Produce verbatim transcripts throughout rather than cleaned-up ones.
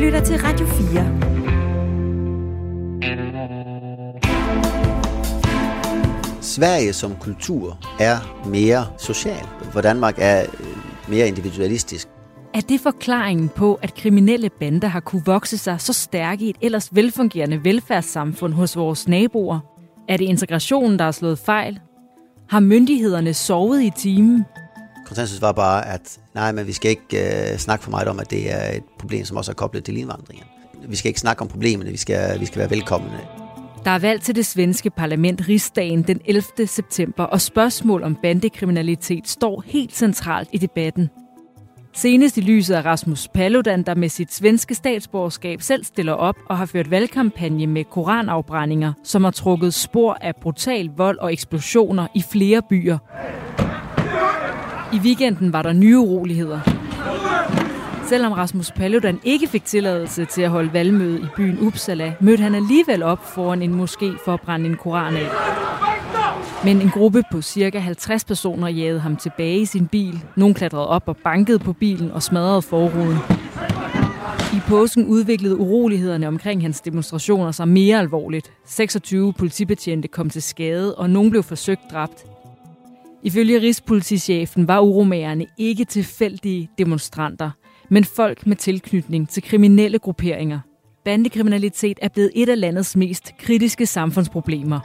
lytter til Radio fire. Sverige som kultur er mere social, hvor Danmark er mere individualistisk. Er det forklaringen på, at kriminelle bander har kunne vokse sig så stærke i et ellers velfungerende velfærdssamfund hos vores naboer? Er det integrationen, der har slået fejl? Har myndighederne sovet i timen? Konsensus var bare, at nej, men vi skal ikke øh, snakke for meget om, at det er et problem, som også er koblet til indvandringen. Vi skal ikke snakke om problemerne, vi skal, vi skal være velkomne. Der er valg til det svenske parlament Rigsdagen den ellevte september, og spørgsmål om bandekriminalitet står helt centralt i debatten. Senest i lyset af Rasmus Paludan, der med sit svenske statsborgerskab selv stiller op og har ført valgkampagne med koranafbrændinger, som har trukket spor af brutal vold og eksplosioner i flere byer. I weekenden var der nye uroligheder. Selvom Rasmus Paludan ikke fik tilladelse til at holde valgmøde i byen Uppsala, mødte han alligevel op foran en moské for at brænde en koran af. Men en gruppe på ca. halvtreds personer jagede ham tilbage i sin bil. Nogle klatrede op og bankede på bilen og smadrede forruden. I påsken udviklede urolighederne omkring hans demonstrationer sig mere alvorligt. seksogtyve politibetjente kom til skade, og nogen blev forsøgt dræbt. Ifølge rigspolitichefen var uromagerne ikke tilfældige demonstranter, men folk med tilknytning til kriminelle grupperinger. Bandekriminalitet er blevet et af landets mest kritiske samfundsproblemer.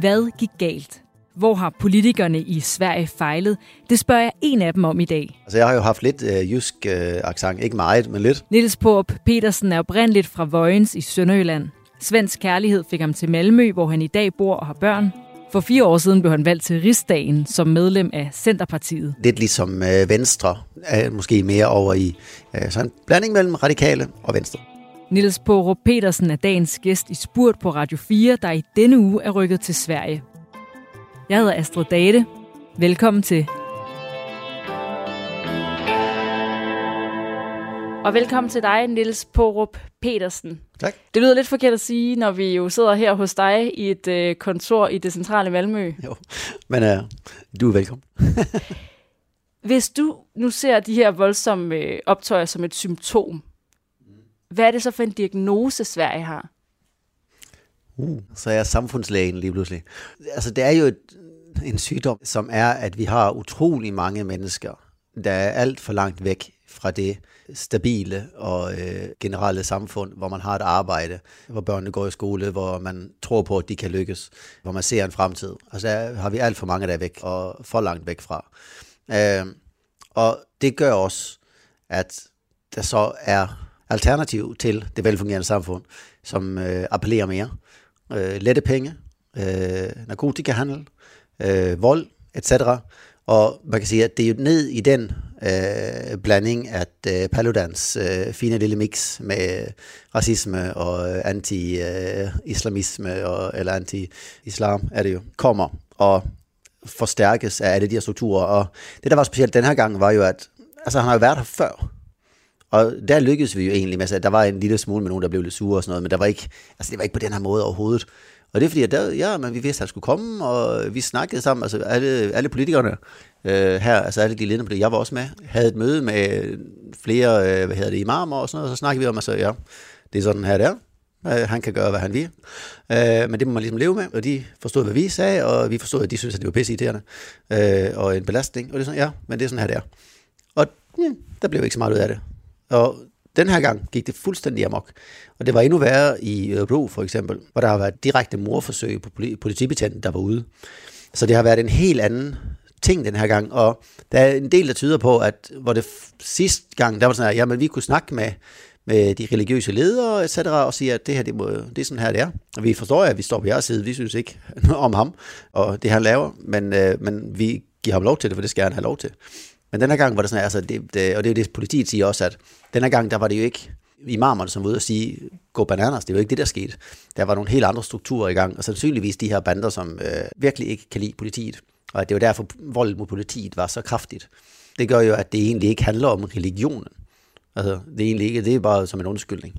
Hvad gik galt? Hvor har politikerne i Sverige fejlet? Det spørger jeg en af dem om i dag. Altså, jeg har jo haft lidt øh, jysk øh, accent. Ikke meget, men lidt. Niels Paarup-Petersen er oprindeligt fra Vojens i Sønderjylland. Svensk kærlighed fik ham til Malmø, hvor han i dag bor og har børn. For fire år siden blev han valgt til Rigsdagen som medlem af Centerpartiet. Lidt ligesom øh, Venstre, øh, måske mere over i øh, sådan en blanding mellem radikale og Venstre. Niels Paarup-Petersen er dagens gæst i Spurt på Radio fire, der i denne uge er rykket til Sverige. Jeg hedder Astrid Date. Velkommen til. Og velkommen til dig, Niels Paarup-Petersen. Tak. Det lyder lidt forkert at sige, når vi jo sidder her hos dig i et øh, kontor i det centrale Malmø. Jo, men øh, du er velkommen. Hvis du nu ser de her voldsomme øh, optøjer som et symptom, hvad er det så for en diagnose, Sverige har? Uh, så er jeg samfundslægen lige pludselig. Altså, det er jo et, en sygdom, som er, at vi har utrolig mange mennesker, der er alt for langt væk fra det stabile og øh, generelle samfund, hvor man har et arbejde, hvor børnene går i skole, hvor man tror på, at de kan lykkes, hvor man ser en fremtid. Altså, der har vi alt for mange, der er væk og for langt væk fra. Øh, og det gør også, at der så er alternativ til det velfungerende samfund, som øh, appellerer mere. Øh, lette penge, øh, narkotikahandel, øh, vold, et cetera. Og man kan sige, at det er jo ned i den øh, blanding, at øh, Paludans øh, fine lille mix med øh, racisme og øh, anti-islamisme, øh, eller anti-islam, er det jo, kommer og forstærkes af alle de her strukturer. Og det, der var specielt den her gang, var jo, at altså, han har jo været her før. Og der lykkedes vi jo egentlig med, at der var en lille smule med nogen, der blev lidt sure og sådan noget, men der var ikke, altså det var ikke på den her måde overhovedet. Og det er fordi, at der, ja, men vi vidste, at han skulle komme, og vi snakkede sammen, altså alle, alle politikerne øh, her, altså alle de ledende på det, jeg var også med, havde et møde med flere, øh, hvad hedder det, imamer og sådan noget, og så snakkede vi om, at altså, ja, det er sådan her der, øh, han kan gøre, hvad han vil, øh, men det må man ligesom leve med, og de forstod, hvad vi sagde, og vi forstod, at de synes at det var pisseirriterende, øh, og en belastning, og det er sådan, ja, men det er sådan her der. Og ja, der blev ikke så meget ud af det. Og den her gang gik det fuldstændig amok. Og det var endnu værre i Østerbro for eksempel, hvor der har været direkte mordforsøg på politibetjenten, der var ude. Så det har været en helt anden ting den her gang. Og der er en del, der tyder på, at hvor det f- sidste gang, der var sådan her, jamen vi kunne snakke med, med de religiøse ledere, et cetera, og sige, at det her, det, må, det er sådan her, det er. Og vi forstår, at vi står på jeres side, vi synes ikke noget om ham, og det han laver, men, øh, men vi giver ham lov til det, for det skal han have lov til. Men den her gang var det sådan, altså, det, det, og det er jo det, politiet siger også, at den her gang, der var det jo ikke imamerne, som var ude og sige, gå bananas, det var ikke det, der skete. Der var nogle helt andre strukturer i gang, og sandsynligvis de her bander, som øh, virkelig ikke kan lide politiet. Og det var derfor, volden mod politiet var så kraftigt. Det gør jo, at det egentlig ikke handler om religionen. Altså, det er egentlig ikke, det er bare som en undskyldning.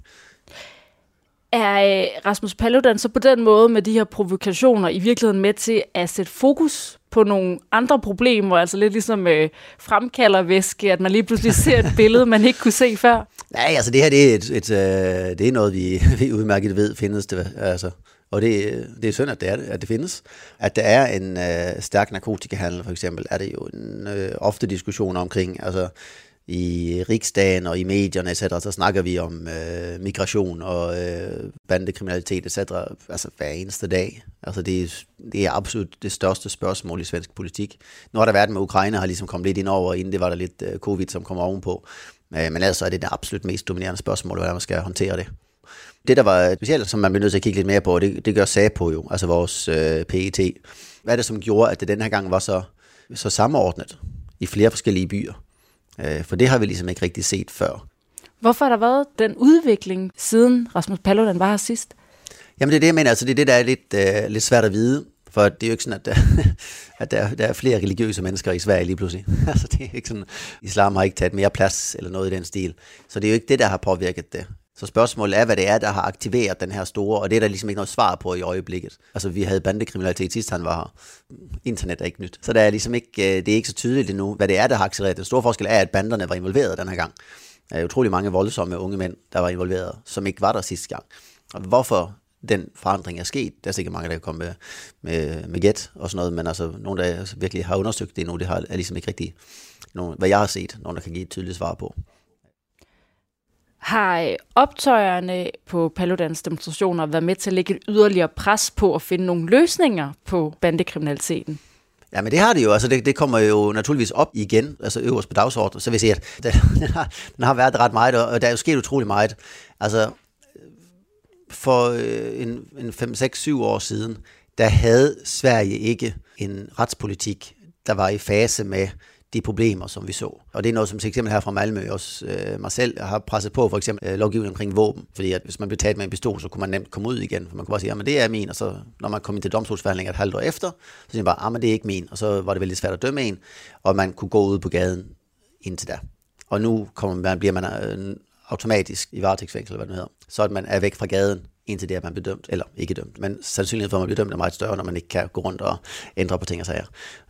Er Rasmus Paludan så på den måde med de her provokationer i virkeligheden med til at sætte fokus på nogle andre problemer, altså lidt ligesom øh, fremkaldervæske, at man lige pludselig ser et billede, man ikke kunne se før? Nej, altså det her, det er, et, et, øh, det er noget, vi, vi udmærket ved, findes det. Altså. Og det, det er synd, at det, er, at det findes. At der er en øh, stærk narkotikahandel, for eksempel, er det jo en øh, ofte diskussion omkring, altså i Rigsdagen og i medierne, et cetera, så snakker vi om øh, migration og øh, bandekriminalitet, et cetera, altså hver eneste dag. Altså det er, det er absolut det største spørgsmål i svensk politik. Nu har der været med Ukraine, har ligesom kommet lidt ind over, inden det var der lidt øh, covid, som kom ovenpå. Men altså er det det absolut mest dominerende spørgsmål, hvordan man skal håndtere det. Det, der var specielt, som man blev nødt til at kigge lidt mere på, det, det gør SAPO jo, altså vores øh, P E T. Hvad er det, som gjorde, at det den her gang var så, så samordnet i flere forskellige byer? Øh, for det har vi ligesom ikke rigtig set før. Hvorfor har der været den udvikling, siden Rasmus Paludan var her sidst? Jamen det er det, jeg mener. Altså, det er det, der er lidt, øh, lidt svært at vide. For det er jo ikke sådan, at, der, at der, der er flere religiøse mennesker i Sverige lige pludselig. Altså det er ikke sådan, islam har ikke taget mere plads eller noget i den stil. Så det er jo ikke det, der har påvirket det. Så spørgsmålet er, hvad det er, der har aktiveret den her store, og det er der ligesom ikke noget svar på i øjeblikket. Altså vi havde bandekriminalitet sidst, han var her. Internet er ikke nyt. Så der er ligesom ikke, det er ikke så tydeligt endnu, hvad det er, der har aktiveret. Den store forskel er, at banderne var involveret den her gang. Der er utrolig mange voldsomme unge mænd, der var involveret, som ikke var der sidste gang. Og hvorfor den forandring er sket. Der er sikkert mange, der kan komme med, med, med gæt og sådan noget, men altså nogen, der virkelig har undersøgt det endnu, det har, er ligesom ikke rigtigt, nogen, hvad jeg har set, nogen, der kan give et tydeligt svar på. Har optøjerne på Paludans demonstrationer været med til at lægge et yderligere pres på at finde nogle løsninger på bandekriminaliteten? Ja, men det har det jo. Altså, det, det kommer jo naturligvis op igen, altså øverst på dagsordenen. Så vil jeg sige, at den, den, har, den har været ret meget, og der er jo sket utrolig meget. Altså, for en, en fem, seks, syv år siden, der havde Sverige ikke en retspolitik, der var i fase med de problemer, som vi så. Og det er noget, som til eksempel her fra Malmø også øh, mig selv har presset på, for eksempel øh, lovgivningen omkring våben. Fordi at hvis man blev taget med en pistol, så kunne man nemt komme ud igen. For man kunne bare sige, at det er min, og så når man kom ind til domstolsforhandlinger et halvt år efter, så siger man bare, at det er ikke min, og så var det veldig svært at dømme en, og man kunne gå ud på gaden indtil da. Og nu kommer man, bliver man øh, automatisk i varetægtsfængsel, hvad det hedder, så at man er væk fra gaden, indtil det er, man bliver dømt, eller ikke dømt. Men sandsynligheden for, at man bliver dømt, er meget større, når man ikke kan gå rundt og ændre på ting og sager.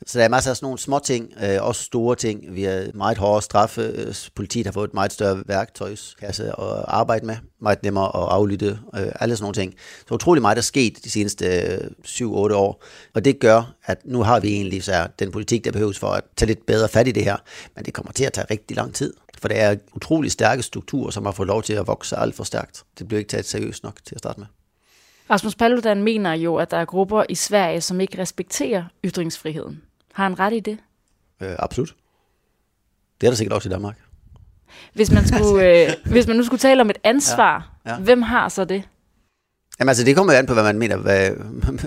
Så der er masser af sådan nogle små ting, øh, også store ting. Vi har meget hårdere straffe. Politiet har fået et meget større værktøjskasse at arbejde med. Meget nemmere at aflytte. Øh, alle sådan nogle ting. Så utrolig meget er sket de seneste øh, syv otte år. Og det gør, at nu har vi egentlig så den politik, der behøves for at tage lidt bedre fat i det her. Men det kommer til at tage rigtig lang tid. For det er utrolig stærke strukturer, som har fået lov til at vokse alt for stærkt. Det bliver ikke taget seriøst nok til at starte med. Rasmus Paludan mener jo, at der er grupper i Sverige, som ikke respekterer ytringsfriheden. Har han ret i det? Øh, absolut. Det er der sikkert også i Danmark. Hvis man, skulle, øh, hvis man nu skulle tale om et ansvar, ja, ja. Hvem har så det? Jamen altså, det kommer jo an på, hvad man mener. Hvad,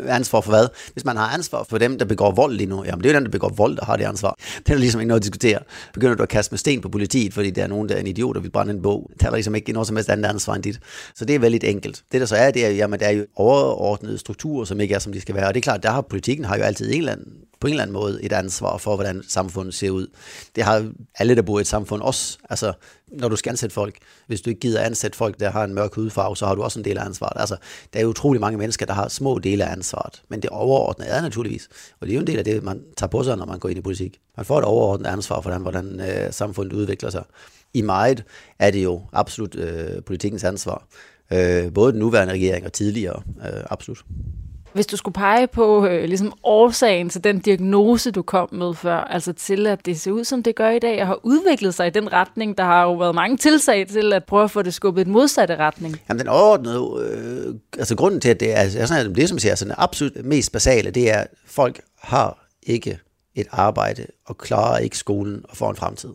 ansvar for hvad? Hvis man har ansvar for dem, der begår vold lige nu, jamen det er jo den, der begår vold, der har det ansvar. Det er ligesom ikke noget at diskutere. Begynder du at kaste med sten på politiet, fordi der er nogen, der er en idiot, der vil brænde en bog. Der er der ligesom ikke noget som helst andet ansvar end dit. Så det er veldig enkelt. Det der så er, det er jo, jamen der er jo overordnede strukturer, som ikke er, som de skal være. Og det er klart, der har politikken har jo altid en eller anden, på en eller anden måde et ansvar for, hvordan samfundet ser ud. Det har alle, der bor i et samfund også. Altså, når du skal ansætte folk, hvis du ikke gider ansætte folk, der har en mørk hudfarve, så har du også en del af ansvaret. Altså, der er jo utrolig mange mennesker, der har små dele af ansvaret, men det overordnede er naturligvis. Og det er jo en del af det, man tager på sig, når man går ind i politik. Man får et overordnet ansvar for, hvordan, hvordan øh, samfundet udvikler sig. I meget er det jo absolut øh, politikens ansvar. Øh, både den nuværende regering og tidligere, øh, absolut. Hvis du skulle pege på øh, ligesom årsagen til den diagnose, du kom med før, altså til, at det ser ud, som det gør i dag, og har udviklet sig i den retning, der har jo været mange tilsag til at prøve at få det skubbet i den modsatte retning. Jamen den overordnede, øh, altså grunden til, at det er sådan, at det, som siger, sådan, det absolut mest basale, det er, at folk har ikke et arbejde og klarer ikke skolen og får en fremtid.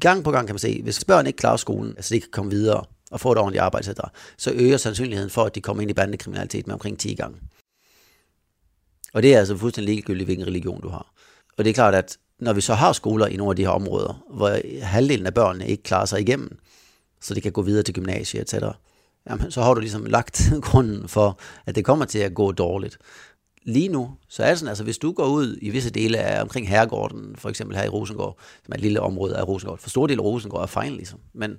Gang på gang kan man se, hvis børn ikke klarer skolen, så altså de kan komme videre og få et ordentligt arbejde, et cetera, så øger sandsynligheden for, at de kommer ind i bandekriminalitet med omkring ti gange. Og det er altså fuldstændig ligegyldigt, hvilken religion du har. Og det er klart, at når vi så har skoler i nogle af de her områder, hvor halvdelen af børnene ikke klarer sig igennem, så det kan gå videre til gymnasiet, et cetera, jamen, så har du ligesom lagt grunden for, at det kommer til at gå dårligt. Lige nu, så er det sådan, altså hvis du går ud i visse dele af omkring Herregården, for eksempel her i Rosengård, som er et lille område af Rosengård, for stor del af Rosengård er fejl ligesom, men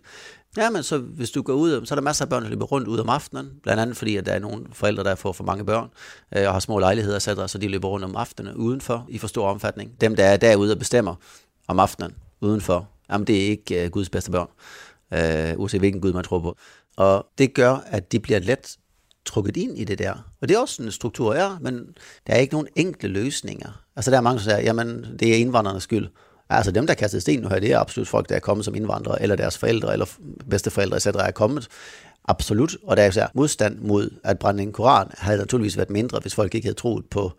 ja, men så hvis du går ud, så er der masser af børn, der løber rundt ud om aftenen, blandt andet fordi, at der er nogle forældre, der får for mange børn, øh, og har små lejligheder, et cetera, så de løber rundt om aftenen udenfor i for stor omfatning. Dem, der er derude og bestemmer om aftenen udenfor, jamen det er ikke øh, Guds bedste børn. øh, uanset hvilken gud man tror på. Og det gør, at de bliver let trukket ind i det der. Og det er også en struktur, ja, men der er ikke nogen enkle løsninger. Altså der er mange, der siger, jamen det er indvandrernes skyld. Altså dem, der kastede sten nu her, det er absolut folk, der er kommet som indvandrere, eller deres forældre, eller bedsteforældre, et cetera er kommet. Absolut. Og der er især modstand mod at brænde en koran, havde naturligvis været mindre, hvis folk ikke havde troet på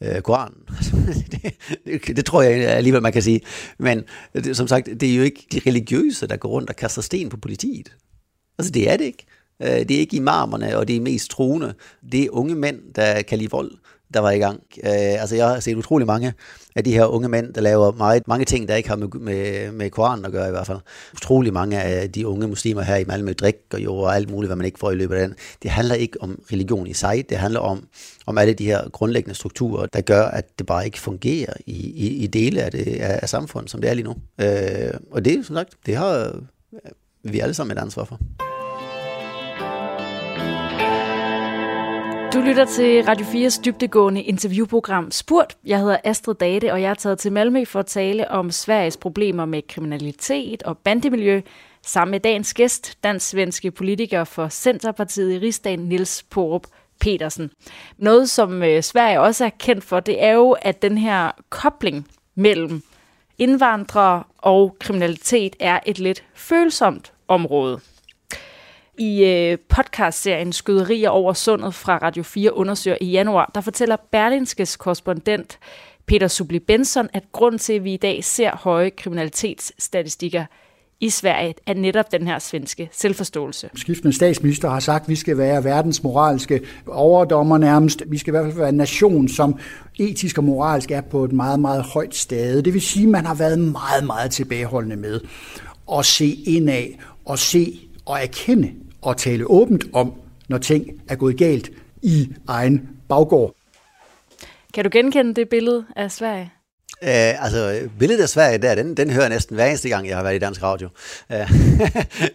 øh, koranen. det, det, det tror jeg alligevel, man kan sige. Men det, som sagt, det er jo ikke de religiøse, der går rundt og kaster sten på politiet. Altså det er det ikke. Det er ikke imamerne, og det er mest troende. Det er unge mænd, der kan lide vold, der var i gang. Øh, altså jeg har set utrolig mange af de her unge mænd, der laver meget, mange ting, der ikke har med, med, med Koranen at gøre i hvert fald. Utrolig mange af de unge muslimer her i Malmø drikker jo og alt muligt, hvad man ikke får i løbet af den. Det handler ikke om religion i sig, det handler om, om alle de her grundlæggende strukturer, der gør, at det bare ikke fungerer i, i, i dele af, det, af, af samfundet, som det er lige nu. Øh, og det, som sagt, det har vi alle sammen et ansvar for. Du lytter til Radio fires dybdegående interviewprogram Spurgt. Jeg hedder Astrid Date, og jeg er taget til Malmø for at tale om Sveriges problemer med kriminalitet og bandemiljø, sammen med dagens gæst, dansk-svenske politiker for Centerpartiet i Rigsdagen, Niels Paarup-Petersen. Noget, som Sverige også er kendt for, det er jo, at den her kobling mellem indvandrere og kriminalitet er et lidt følsomt område. I podcastserien Skyderier over sundet fra Radio fire undersøger i januar, der fortæller Berlingskes korrespondent Peter Sublebensson, at grunden til, at vi i dag ser høje kriminalitetsstatistikker i Sverige, er netop den her svenske selvforståelse. Skiftende statsminister har sagt, at vi skal være verdens moralske overdommer nærmest. Vi skal i hvert fald være en nation, som etisk og moralsk er på et meget, meget højt stade. Det vil sige, at man har været meget, meget tilbageholdende med at se indad og se og erkende og tale åbent om, når ting er gået galt i egen baggård. Kan du genkende det billede af Sverige? Æh, altså, billedet af Sverige, der, den, den hører næsten hver eneste gang, jeg har været i dansk radio.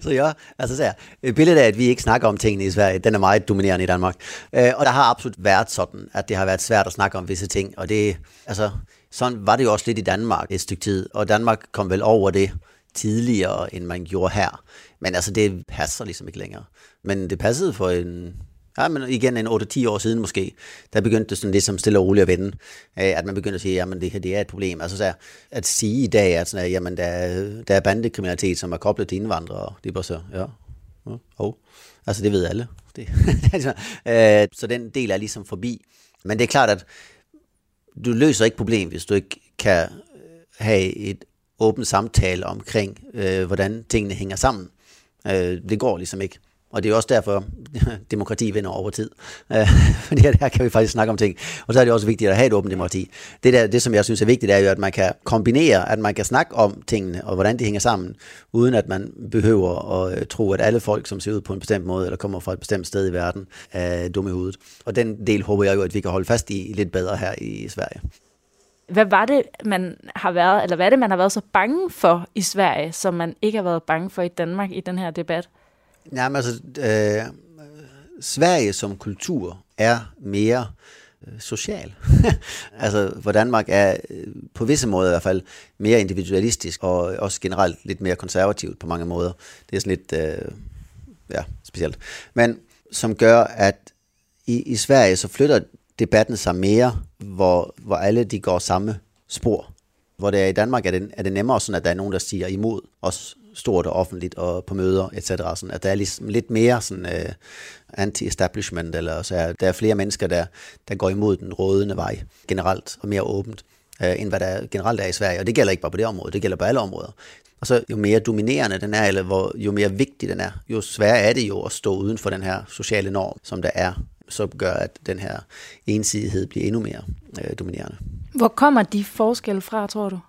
så ja, altså så her. Billedet af, at vi ikke snakker om tingene i Sverige, den er meget dominerende i Danmark. Æh, og der har absolut været sådan, at det har været svært at snakke om visse ting. Og det, altså, sådan var det jo også lidt i Danmark et stykke tid. Og Danmark kom vel over det tidligere, end man gjorde her. Men altså, det passer ligesom ikke længere. Men det passede for en, ja, men igen en otte ti år siden måske, der begyndte det sådan lidt som stille og roligt at vende, at man begyndte at sige, jamen det her, det er et problem. Altså så at sige i dag, at sådan, at, jamen, der, er, der er bandekriminalitet, som er koblet til indvandrere, det er bare så, ja, ja oh. Altså det ved alle. Det. Så den del er ligesom forbi. Men det er klart, at du løser ikke problemet, hvis du ikke kan have et åben samtale omkring, øh, hvordan tingene hænger sammen. Øh, det går ligesom ikke. Og det er også derfor, demokrati vinder over tid. Øh, fordi der kan vi faktisk snakke om ting. Og så er det også vigtigt at have et åbent demokrati. Det, der, det som jeg synes er vigtigt, er jo, at man kan kombinere, at man kan snakke om tingene, og hvordan de hænger sammen, uden at man behøver at tro, at alle folk, som ser ud på en bestemt måde, eller kommer fra et bestemt sted i verden, er dumme i hovedet. Og den del håber jeg jo, at vi kan holde fast i lidt bedre her i Sverige. Hvad var det, man har været, eller hvad er det, man har været så bange for i Sverige, som man ikke har været bange for i Danmark i den her debat? Jamen altså, øh, Sverige som kultur er mere øh, social. altså, hvor Danmark er øh, på visse måder i hvert fald mere individualistisk, og også generelt lidt mere konservativt på mange måder. Det er sådan lidt, øh, ja, specielt. Men som gør, at i, i Sverige så flytter debatten sig mere, hvor, hvor alle de går samme spor. Hvor det er i Danmark, er det, er det nemmere sådan, at der er nogen, der siger imod os stort og offentligt og på møder, et cetera. Sådan, at der er ligesom lidt mere sådan, uh, anti-establishment, eller så er, der er flere mennesker, der, der går imod den rådende vej generelt og mere åbent, uh, end hvad der generelt er i Sverige. Og det gælder ikke bare på det område, det gælder på alle områder. Og så jo mere dominerende den er, eller hvor, jo mere vigtig den er, jo sværere er det jo at stå uden for den her sociale norm, som der er, så gør, at den her ensidighed bliver endnu mere øh, dominerende. Hvor kommer de forskelle fra, tror du?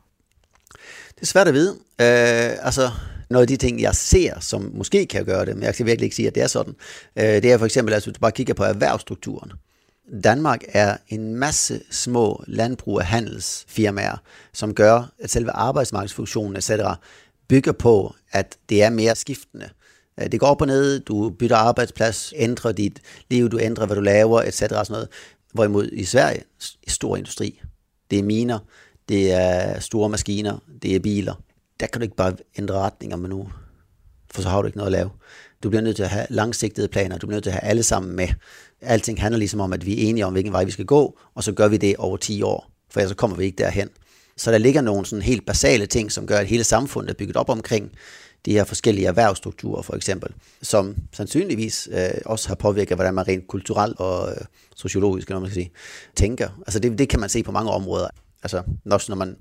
Det er svært at vide. Øh, altså, noget af de ting, jeg ser, som måske kan gøre det, men jeg kan virkelig ikke sige, at det er sådan, øh, det er for eksempel, altså, hvis du bare kigger på erhvervsstrukturen. Danmark er en masse små landbrug- og handelsfirmaer, som gør, at selve arbejdsmarkedsfunktionen, et cetera, bygger på, at det er mere skiftende. Det går op og ned, du bytter arbejdsplads, ændrer dit liv, du ændrer, hvad du laver, et cetera. Sådan noget. Hvorimod i Sverige, stor industri, det er miner, det er store maskiner, det er biler. Der kan du ikke bare ændre retninger med nu. for så har du ikke noget at lave. Du bliver nødt til at have langsigtede planer, du bliver nødt til at have alle sammen med. Alting handler ligesom om, at vi er enige om, hvilken vej vi skal gå, og så gør vi det over ti år, for ellers så kommer vi ikke derhen. Så der ligger nogle sådan helt basale ting, som gør, at hele samfundet er bygget op omkring de her forskellige erhvervsstrukturer for eksempel, som sandsynligvis øh, også har påvirket, hvordan man rent kulturelt og øh, sociologisk, når man skal sige, tænker. Altså det, det kan man se på mange områder. Altså når man,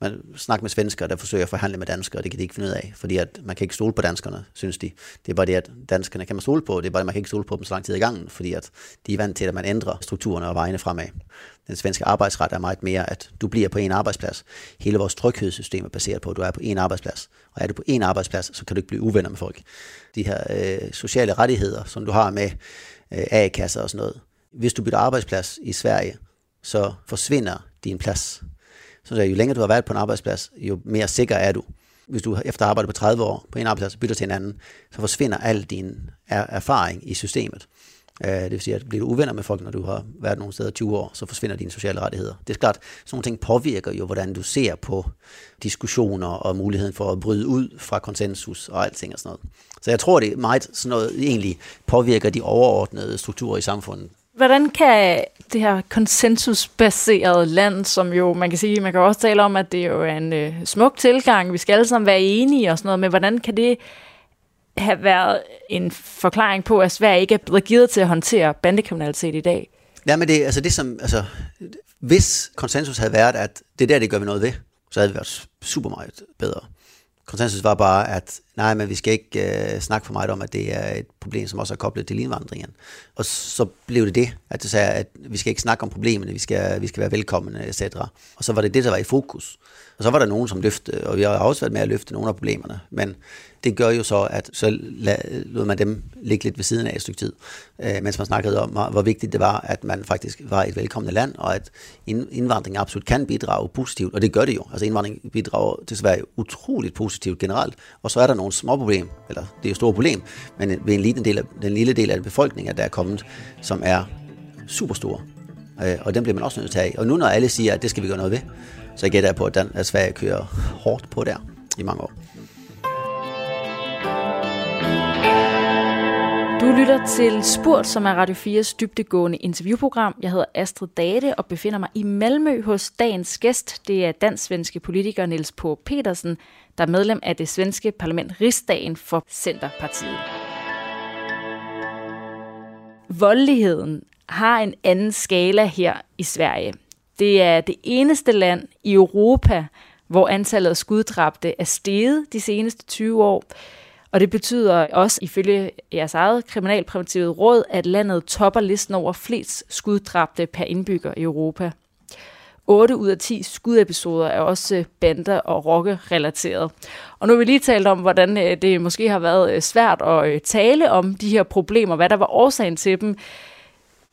man snakker med svenskere, der forsøger at forhandle med danskere, det kan de ikke finde ud af, fordi at man kan ikke stole på danskerne, synes de. Det er bare det, at danskerne kan man stole på, det er bare, at man kan ikke stole på dem så lang tid i gangen, fordi at de er vant til, at man ændrer strukturerne og vejene fremad. Den svenske arbejdsret er meget mere, at du bliver på en arbejdsplads. Hele vores tryghedssystem er baseret på, at du er på en arbejdsplads. Og er du på en arbejdsplads, så kan du ikke blive uvenner med folk. De her øh, sociale rettigheder, som du har med øh, A-kasser og sådan noget. Hvis du bytter arbejdsplads i Sverige, så forsvinder din plads. Så jo længere du har været på en arbejdsplads, jo mere sikker er du. Hvis du efter arbejde på tredive år på en arbejdsplads bytter til en anden, så forsvinder al din er- erfaring i systemet. Det vil sige, at bliver du uvenner med folk, når du har været nogle steder tyve år, så forsvinder dine sociale rettigheder. Det er klart, sådan nogle ting påvirker jo, hvordan du ser på diskussioner og muligheden for at bryde ud fra konsensus og alting og sådan noget. Så jeg tror, det er meget sådan noget, egentlig påvirker de overordnede strukturer i samfundet. Hvordan kan det her konsensusbaserede land, som jo, man kan sige, man kan også tale om, at det jo er en øh, smuk tilgang, vi skal alle sammen være enige og sådan noget, men hvordan kan det have været en forklaring på, at Sverige ikke er blevet givet til at håndtere bandekriminalitet i dag? Ja, men det, altså det som, altså, hvis konsensus havde været, at det der, det gør vi noget ved, så havde det været super meget bedre. Konsensus var bare, at nej, men vi skal ikke øh, snakke for meget om, at det er et problem, som også er koblet til indvandringen. Og så blev det det, at du sagde, at vi skal ikke snakke om problemerne, vi skal, vi skal være velkomne, et cetera. Og så var det det, der var i fokus. Og så var der nogen, som løftede, og vi har også været med at løfte nogle af problemerne. Men det gør jo så, at så lod man dem ligge lidt ved siden af et stykke tid, øh, mens man snakkede om, hvor vigtigt det var, at man faktisk var et velkommende land, og at indvandring absolut kan bidrage positivt, og det gør det jo. Altså indvandring bidrager til Sverige utroligt positivt generelt, og så er der nogle små problem, eller det er jo et stort problem, men ved en lille del af, den lille del af befolkningen, der er kommet, som er superstore, øh, og den bliver man også nødt til at tage. Og nu når alle siger, at det skal vi gøre noget ved, så jeg gætter på, at, at Sverige kører hårdt på der i mange år. Du lytter til Spurt, som er Radio fires dybdegående interviewprogram. Jeg hedder Astrid Date og befinder mig i Malmø hos dagens gæst. Det er dansk-svenske politiker Niels Paarup-Petersen, der er medlem af det svenske parlament Rigsdagen for Centerpartiet. Voldeligheden har en anden skala her i Sverige. Det er det eneste land i Europa, hvor antallet af skuddrabte er steget de seneste tyve år. Og det betyder også, ifølge jeres eget kriminalpræventive råd, at landet topper listen over flest skuddrabte per indbygger i Europa. otte ud af ti skudepisoder er også bander- og rockerelaterede. Og nu har vi lige talt om, hvordan det måske har været svært at tale om de her problemer, hvad der var årsagen til dem.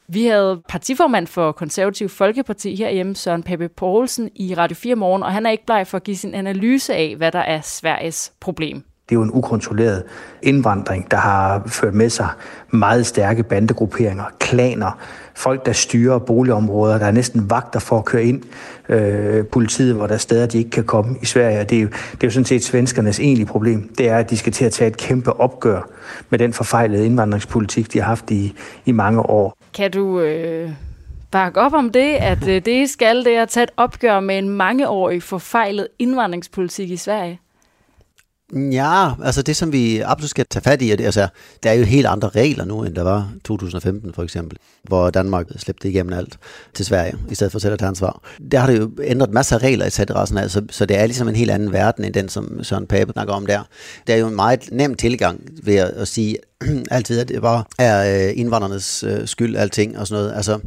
Vi havde partiformand for Konservative Folkeparti herhjemme, Søren Pape Poulsen, i Radio fire Morgen, og han er ikke bleg for at give sin analyse af, hvad der er Sveriges problem. Det er jo en ukontrolleret indvandring, der har ført med sig meget stærke bandegrupperinger, klaner, folk, der styrer boligområder, der er næsten vagter for at køre ind øh, politiet, hvor der er steder, de ikke kan komme i Sverige. Det er, jo, det er jo sådan set svenskernes egentlige problem. Det er, at de skal til at tage et kæmpe opgør med den forfejlede indvandringspolitik, de har haft i, i mange år. Kan du øh, bakke op om det, at øh, det skal det at tage et opgør med en mangeårig forfejlet indvandringspolitik i Sverige? Ja, altså det, som vi absolut skal tage fat i, er det, altså, der er jo helt andre regler nu, end der var to tusind og femten for eksempel, hvor Danmark slæbte igennem alt til Sverige, i stedet for selv at tage ansvar. Der har det jo ændret masser af regler, et cetera, sådan, altså, så det er ligesom en helt anden verden, end den, som Søren Pape snakker om der. Der er jo en meget nem tilgang ved at, at sige altid, at det bare er indvandrernes skyld, alting og sådan noget, altså.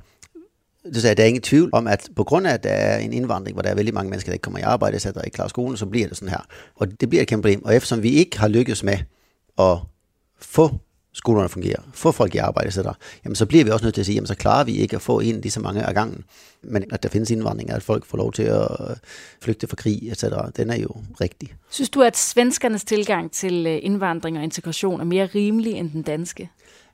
Det er, der er ingen tvivl om, at på grund af, at der er en indvandring, hvor der er vældig mange mennesker, der ikke kommer i arbejde, der ikke klarer skolen, så bliver det sådan her. Og det bliver et kæmpe problem. Og eftersom vi ikke har lykkes med at få skolerne at fungere, få folk i arbejde, et cetera, jamen så bliver vi også nødt til at sige, jamen så klarer vi ikke at få en lige så mange af gangen. Men at der findes indvandring, at folk får lov til at flygte fra krig, et cetera, den er jo rigtig. Synes du, at svenskernes tilgang til indvandring og integration er mere rimelig end den danske?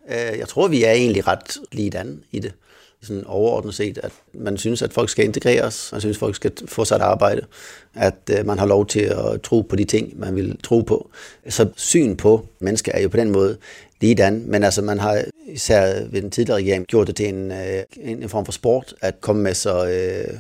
Jeg tror, vi er egentlig ret ligedan i det, sådan overordnet set, at man synes, at folk skal integreres, man synes, at folk skal få sig et arbejde, at man har lov til at tro på de ting, man vil tro på. Så syn på mennesker er jo på den måde ligedan, men altså man har især ved den tidligere regering gjort det til en, en form for sport, at komme med så øh,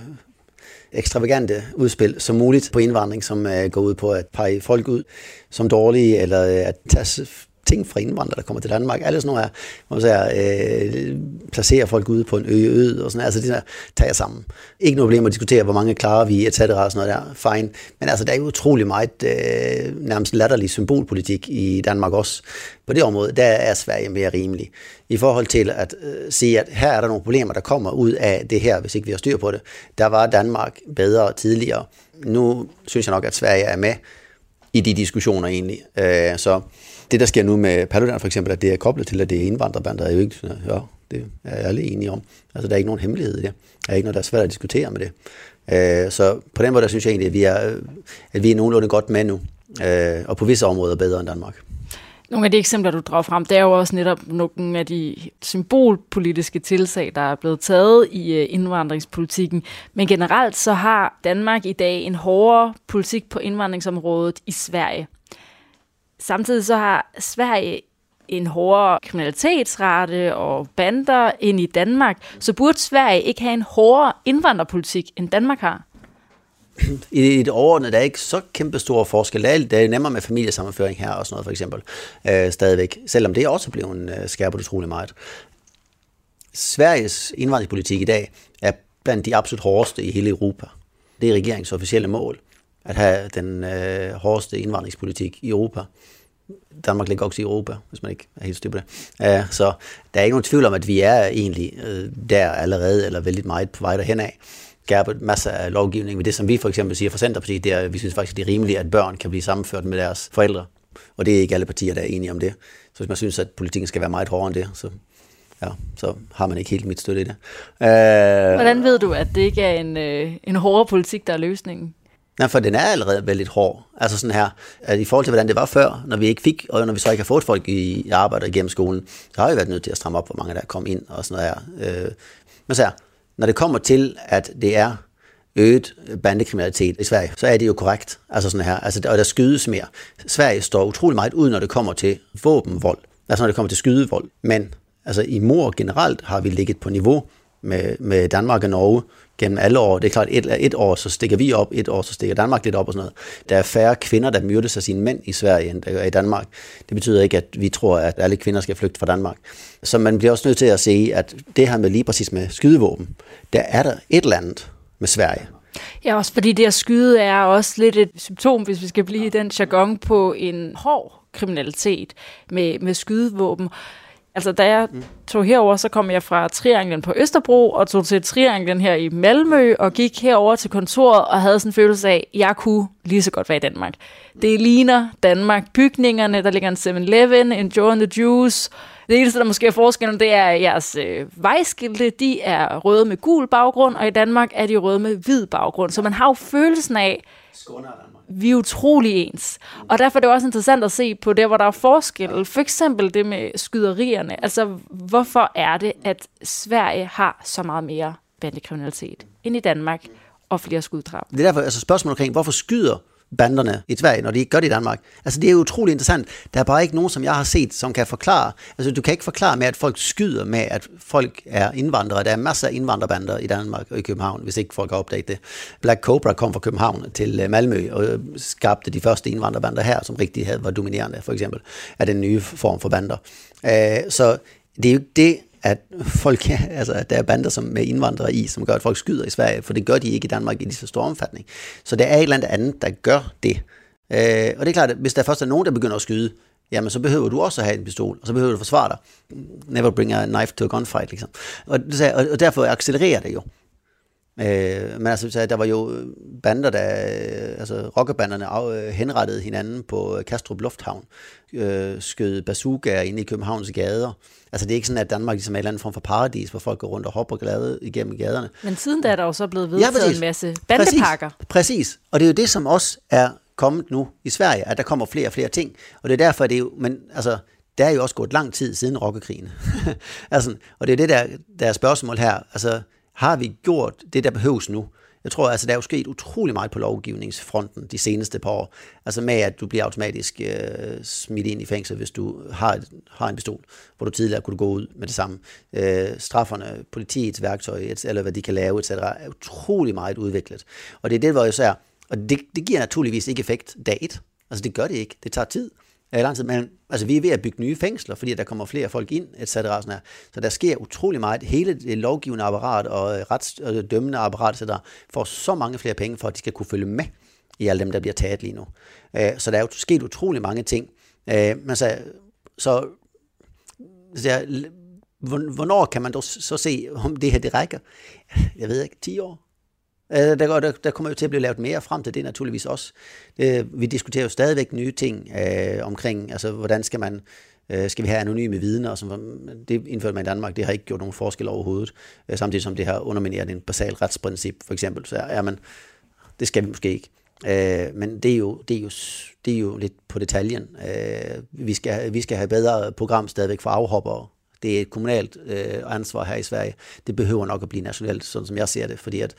ekstravagante udspil som muligt på indvandring, som øh, går ud på at pege folk ud som dårlige, eller øh, at tage ting fra indvandrere, der kommer til Danmark, alle sådan noget her, hvor man siger, øh, placerer folk ude på en ø-ø, og sådan noget. Altså de der tager sammen. Ikke noget problem at diskutere, hvor mange klarer vi, et cetera og sådan noget der, fine. Men altså, der er jo utrolig meget øh, nærmest latterlig symbolpolitik i Danmark også. På det område, der er Sverige mere rimelig. I forhold til at øh, sige, at her er der nogle problemer, der kommer ud af det her, hvis ikke vi har styr på det. Der var Danmark bedre tidligere. Nu synes jeg nok, at Sverige er med i de diskussioner egentlig. Øh, så det, der sker nu med Paludan for eksempel, at det er koblet til, at det er indvandrerbander, er jo ikke sådan, ja, det er alle enige om. Altså, der er ikke nogen hemmelighed i det. Der er ikke noget, der er svært at diskutere med det. Øh, så på den måde, der synes jeg egentlig, at vi er, at vi er nogenlunde godt med nu, øh, og på visse områder bedre end Danmark. Nogle af de eksempler, du drager frem, det er jo også netop nogle af de symbolpolitiske tiltag, der er blevet taget i indvandringspolitikken. Men generelt så har Danmark i dag en hårdere politik på indvandringsområdet i Sverige. Samtidig så har Sverige en hårdere kriminalitetsrate og bander ind i Danmark. Så burde Sverige ikke have en hårdere indvandrerpolitik, end Danmark har? I det overordnede, der er ikke så kæmpe store forskelle. Det er nemmere med familiesammenføring her og sådan noget, for eksempel, øh, stadigvæk. Selvom det også blev en øh, skærpet utrolig meget. Sveriges indvandringspolitik i dag er blandt de absolut hårdeste i hele Europa. Det er regeringens officielle mål, at have den øh, hårdeste indvandringspolitik i Europa. Danmark ligger også i Europa, hvis man ikke er helt styr på det. Uh, så der er ikke nogen tvivl om, at vi er egentlig øh, der allerede, eller vældig meget på vej derhen af. Gærper masser af lovgivning med det, som vi for eksempel siger fra Centerpartiet, det er, vi synes faktisk, det er rimeligt, at børn kan blive sammenført med deres forældre. Og det er ikke alle partier, der er enige om det. Så hvis man synes, at politikken skal være meget hårdere end det, så, ja, så har man ikke helt mit støtte i det. Uh, Hvordan ved du, at det ikke er en, øh, en hårdere politik, der er løsningen? Ja, for den er allerede veldig hård. Altså sådan her, at i forhold til, hvordan det var før, når vi ikke fik, og når vi så ikke har fået folk i arbejde igennem skolen, så har vi været nødt til at stramme op, hvor mange der er kommet ind og sådan noget her. Men så her, når det kommer til, at det er øget bandekriminalitet i Sverige, så er det jo korrekt. Altså sådan her, altså, og der skydes mere. Sverige står utrolig meget ud, når det kommer til våbenvold, altså når det kommer til skydevold. Men altså i mord generelt har vi ligget på niveau med, med Danmark og Norge gennem alle år. Det er klart, et, et år så stikker vi op, et år så stikker Danmark lidt op og sådan noget. Der er færre kvinder, der myrdes af sine mænd i Sverige end i Danmark. Det betyder ikke, at vi tror, at alle kvinder skal flygte fra Danmark. Så man bliver også nødt til at se, at det her med lige præcis med skydevåben, der er der et eller andet med Sverige. Ja, også fordi det at skyde er også lidt et symptom, hvis vi skal blive i den jargon, på en hård kriminalitet med, med skydevåben. Altså, da jeg tog herover, så kom jeg fra Trianglen på Østerbro og tog til Trianglen her i Malmø og gik herover til kontoret og havde sådan en følelse af, at jeg kunne lige så godt være i Danmark. Det ligner Danmark. Bygningerne, der ligger en seven eleven, en Joe and the Juice. Det eneste, der måske er forskellen, det er jeres øh, vejskilte. De er røde med gul baggrund, og i Danmark er de røde med hvid baggrund. Så man har jo følelsen af, vi er utrolig ens. Og derfor er det også interessant at se på det, hvor der er forskel. For eksempel det med skyderierne. Altså, hvorfor er det, at Sverige har så meget mere bandekriminalitet end i Danmark og flere skuddrab? Det er derfor, altså spørgsmålet omkring, hvorfor skyder banderne i Sverige, når de ikke gør det i Danmark? Altså, det er jo utrolig interessant. Der er bare ikke nogen, som jeg har set, som kan forklare. Altså, du kan ikke forklare med, at folk skyder med, at folk er indvandrere. Der er masser af indvandrerbander i Danmark og i København, hvis ikke folk har opdaget det. Black Cobra kom fra København til Malmø og skabte de første indvandrerbander her, som rigtig havde, var dominerende, for eksempel, af den nye form for bander. Så det er jo ikke det, at folk, altså, at der er bander som med indvandrere i, som gør, at folk skyder i Sverige, for det gør de ikke i Danmark i lige så stor omfatning. Så der er et eller andet andet, der gør det. Øh, og det er klart, at hvis der først er nogen, der begynder at skyde, jamen så behøver du også at have en pistol, og så behøver du at forsvare dig. Never bring a knife to a gunfight, ligesom. Og, og derfor accelererer det jo. Øh, men altså, der var jo bander, der, altså rockerbanderne af, henrettede hinanden på Kastrup Lufthavn, øh, skød bazookaer inde i Københavns gader. Altså, det er ikke sådan, at Danmark ligesom er en eller anden form for paradis, hvor folk går rundt og hopper glade igennem gaderne. Men siden da er der jo så blevet vedtaget, ja, en masse bandepakker. Præcis. Præcis, og det er jo det, som også er kommet nu i Sverige, at der kommer flere og flere ting. Og det er derfor, det er jo, men altså, der er jo også gået lang tid siden rockerkrigen. altså, og det er det, der, der er spørgsmål her. Altså, har vi gjort det, der behøves nu? Jeg tror, altså, der er jo sket utrolig meget på lovgivningsfronten de seneste par år. Altså med, at du bliver automatisk øh, smidt ind i fængsel, hvis du har, et, har en pistol, hvor du tidligere kunne gå ud med det samme. Øh, strafferne, politiets værktøj, et, eller hvad de kan lave, et cetera er utrolig meget udviklet. Og det er det, hvor jeg så er. Og det, det giver naturligvis ikke effekt dag et. Altså det gør det ikke. Det tager tid. Lang tid, men altså, vi er ved at bygge nye fængsler, fordi der kommer flere folk ind, et cetera. Sådan så der sker utrolig meget. Hele det lovgivende apparat og rets- og dømmende apparat, et cetera får så mange flere penge for, at de skal kunne følge med i alle dem, der bliver taget lige nu. Så der er jo sket utrolig mange ting. Men så, så, så hvornår kan man dog så se, om det her det rækker? Jeg ved ikke, ti år? Der, der, der kommer jo til at blive lavet mere frem til det naturligvis også. Det, vi diskuterer jo stadigvæk nye ting øh, omkring, altså hvordan skal man, øh, skal vi have anonyme vidner, og sådan, det indførte man i Danmark, det har ikke gjort nogen forskel overhovedet, øh, samtidig som det har undermineret en basal retsprincip, for eksempel, så er man, det skal vi måske ikke. Øh, men det er, jo, det, er jo, det er jo lidt på detaljen. Øh, vi, skal, vi skal have bedre program stadigvæk for afhoppere. Det er et kommunalt øh, ansvar her i Sverige. Det behøver nok at blive nationalt, sådan som jeg ser det, fordi at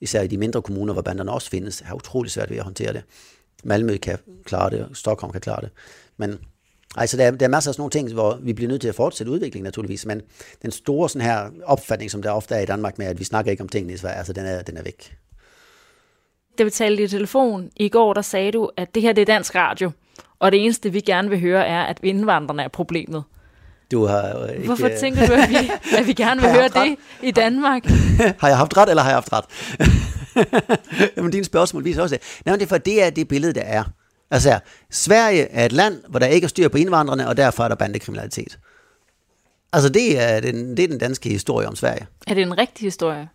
især i de mindre kommuner, hvor banderne også findes, har utrolig svært ved at håndtere det. Malmø kan klare det, og Stockholm kan klare det. Men altså, der, er, der er masser af sådan nogle ting, hvor vi bliver nødt til at fortsætte udviklingen naturligvis, men den store sådan her opfatning, som der ofte er i Danmark med, at vi snakker ikke om tingene i Sverige, altså den er, den er væk. Da vi talte i telefon i går, der sagde du, at det her det er dansk radio, og det eneste, vi gerne vil høre, er, at indvandrerne er problemet. Du har ikke... Hvorfor tænker du, at vi, at vi gerne vil høre det i Danmark? Har jeg haft ret, eller har jeg haft ret? Jamen, dine spørgsmål viser også det. Nej, men det er for, det er det billede, der er. Altså, Sverige er et land, hvor der ikke er styr på indvandrerne, og derfor er der bandekriminalitet. Altså, det er den, det er den danske historie om Sverige. Er det en rigtig historie?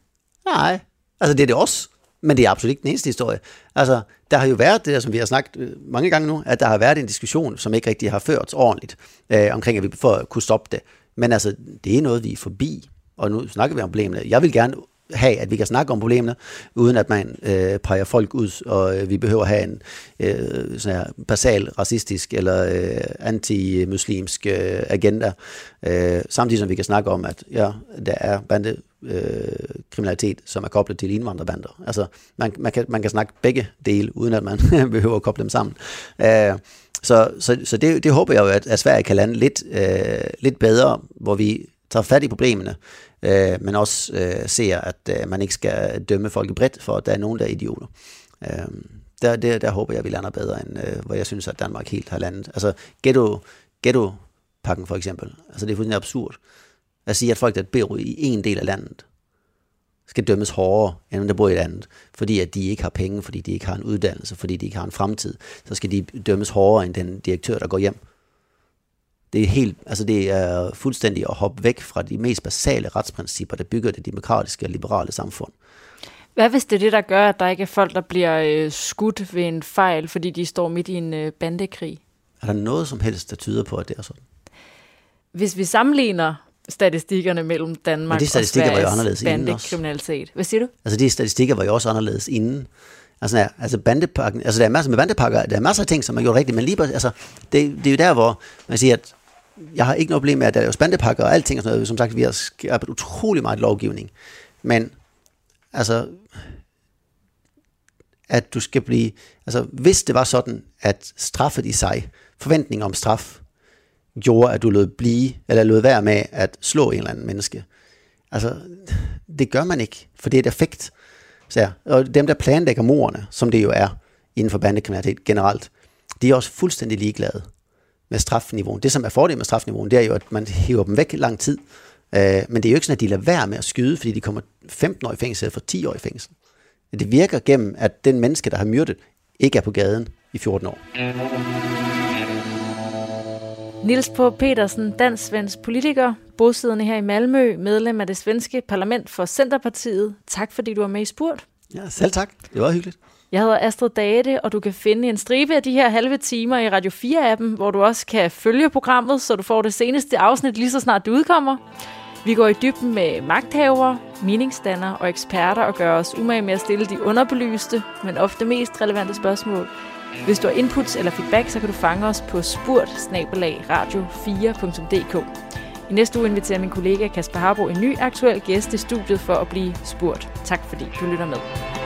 Nej, altså det er det også. Men det er absolut ikke den eneste historie. Altså, der har jo været det, som vi har snakket mange gange nu, at der har været en diskussion, som ikke rigtig har ført ordentligt, øh, omkring, at vi for at kunne stoppe det. Men altså, det er noget, vi er forbi, og nu snakker vi om problemerne. Jeg vil gerne have, at vi kan snakke om problemerne, uden at man øh, peger folk ud, og øh, vi behøver at have en øh, sådan her basal, racistisk eller øh, antimuslimsk øh, agenda. Øh, samtidig som vi kan snakke om, at ja, der er bande Øh, kriminalitet, som er koblet til indvandrerbander. Altså, man, man, kan, man kan snakke begge dele, uden at man behøver at koble dem sammen. Øh, så så, så det, det håber jeg jo, at, at Sverige kan lande lidt, øh, lidt bedre, hvor vi tager fat i problemerne, øh, men også øh, ser, at øh, man ikke skal dømme folk bredt, for at der er nogen, der er idioter. Øh, der, der, der håber jeg, at vi lander bedre, end øh, hvor jeg synes, at Danmark helt har landet. Altså, ghetto, ghetto-pakken for eksempel. Altså, det er fuldstændig absurd. At sige, at folk, der bor i en del af landet, skal dømmes hårdere, end dem, der bor i et andet. Fordi at de ikke har penge, fordi de ikke har en uddannelse, fordi de ikke har en fremtid. Så skal de dømmes hårdere, end den direktør, der går hjem. Det er, helt, altså det er fuldstændig at hoppe væk fra de mest basale retsprincipper, der bygger det demokratiske og liberale samfund. Hvad hvis det er det, der gør, at der ikke er folk, der bliver skudt ved en fejl, fordi de står midt i en bandekrig? Er der noget som helst, der tyder på, at det er sådan? Hvis vi sammenligner statistikkerne mellem Danmark og Sveriges bandekriminalitet. Hvad siger du? Altså de statistikker var jo også anderledes inden. Altså, ja, altså bandepakken, altså der er masser med bandepakker, der er masser af ting, som man gjorde rigtigt, men lige altså det, det er jo der, hvor man siger, at jeg har ikke noget problem med, at der er bandepakker og alting og sådan noget. Som sagt, vi har skabt utrolig meget lovgivning. Men altså at du skal blive, altså hvis det var sådan, at straffet i sig, forventninger om straf, gjorde, at du lød blive, eller lød være med at slå en eller anden menneske. Altså, det gør man ikke, for det er et affekt. Så, og dem, der planlægger morderne, som det jo er inden for bandekriminalitet generelt, de er også fuldstændig ligeglade med strafniveauen. Det, som er fordelen med strafniveauen, det er jo, at man hiver dem væk lang tid. Men det er jo ikke sådan, at de lader være med at skyde, fordi de kommer femten år i fængsel for ti år i fængsel. Det virker gennem, at den menneske, der har myrdet, ikke er på gaden i fjorten år. Niels Paarup-Petersen, dansk-svensk politiker, bosiddende her i Malmø, medlem af det svenske parlament for Centerpartiet. Tak fordi du var med i Spurt. Ja, selv tak. Det var hyggeligt. Jeg hedder Astrid Date, og du kan finde en stribe af de her halve timer i Radio fire-appen, hvor du også kan følge programmet, så du får det seneste afsnit lige så snart det udkommer. Vi går i dybden med magthavere, meningsdannere og eksperter og gør os umage med at stille de underbelyste, men ofte mest relevante spørgsmål. Hvis du har inputs eller feedback, så kan du fange os på spurt bindestreg radio fire punktum d k. I næste uge inviterer min kollega Kasper Harbo en ny aktuel gæst i studiet for at blive spurgt. Tak fordi du lytter med.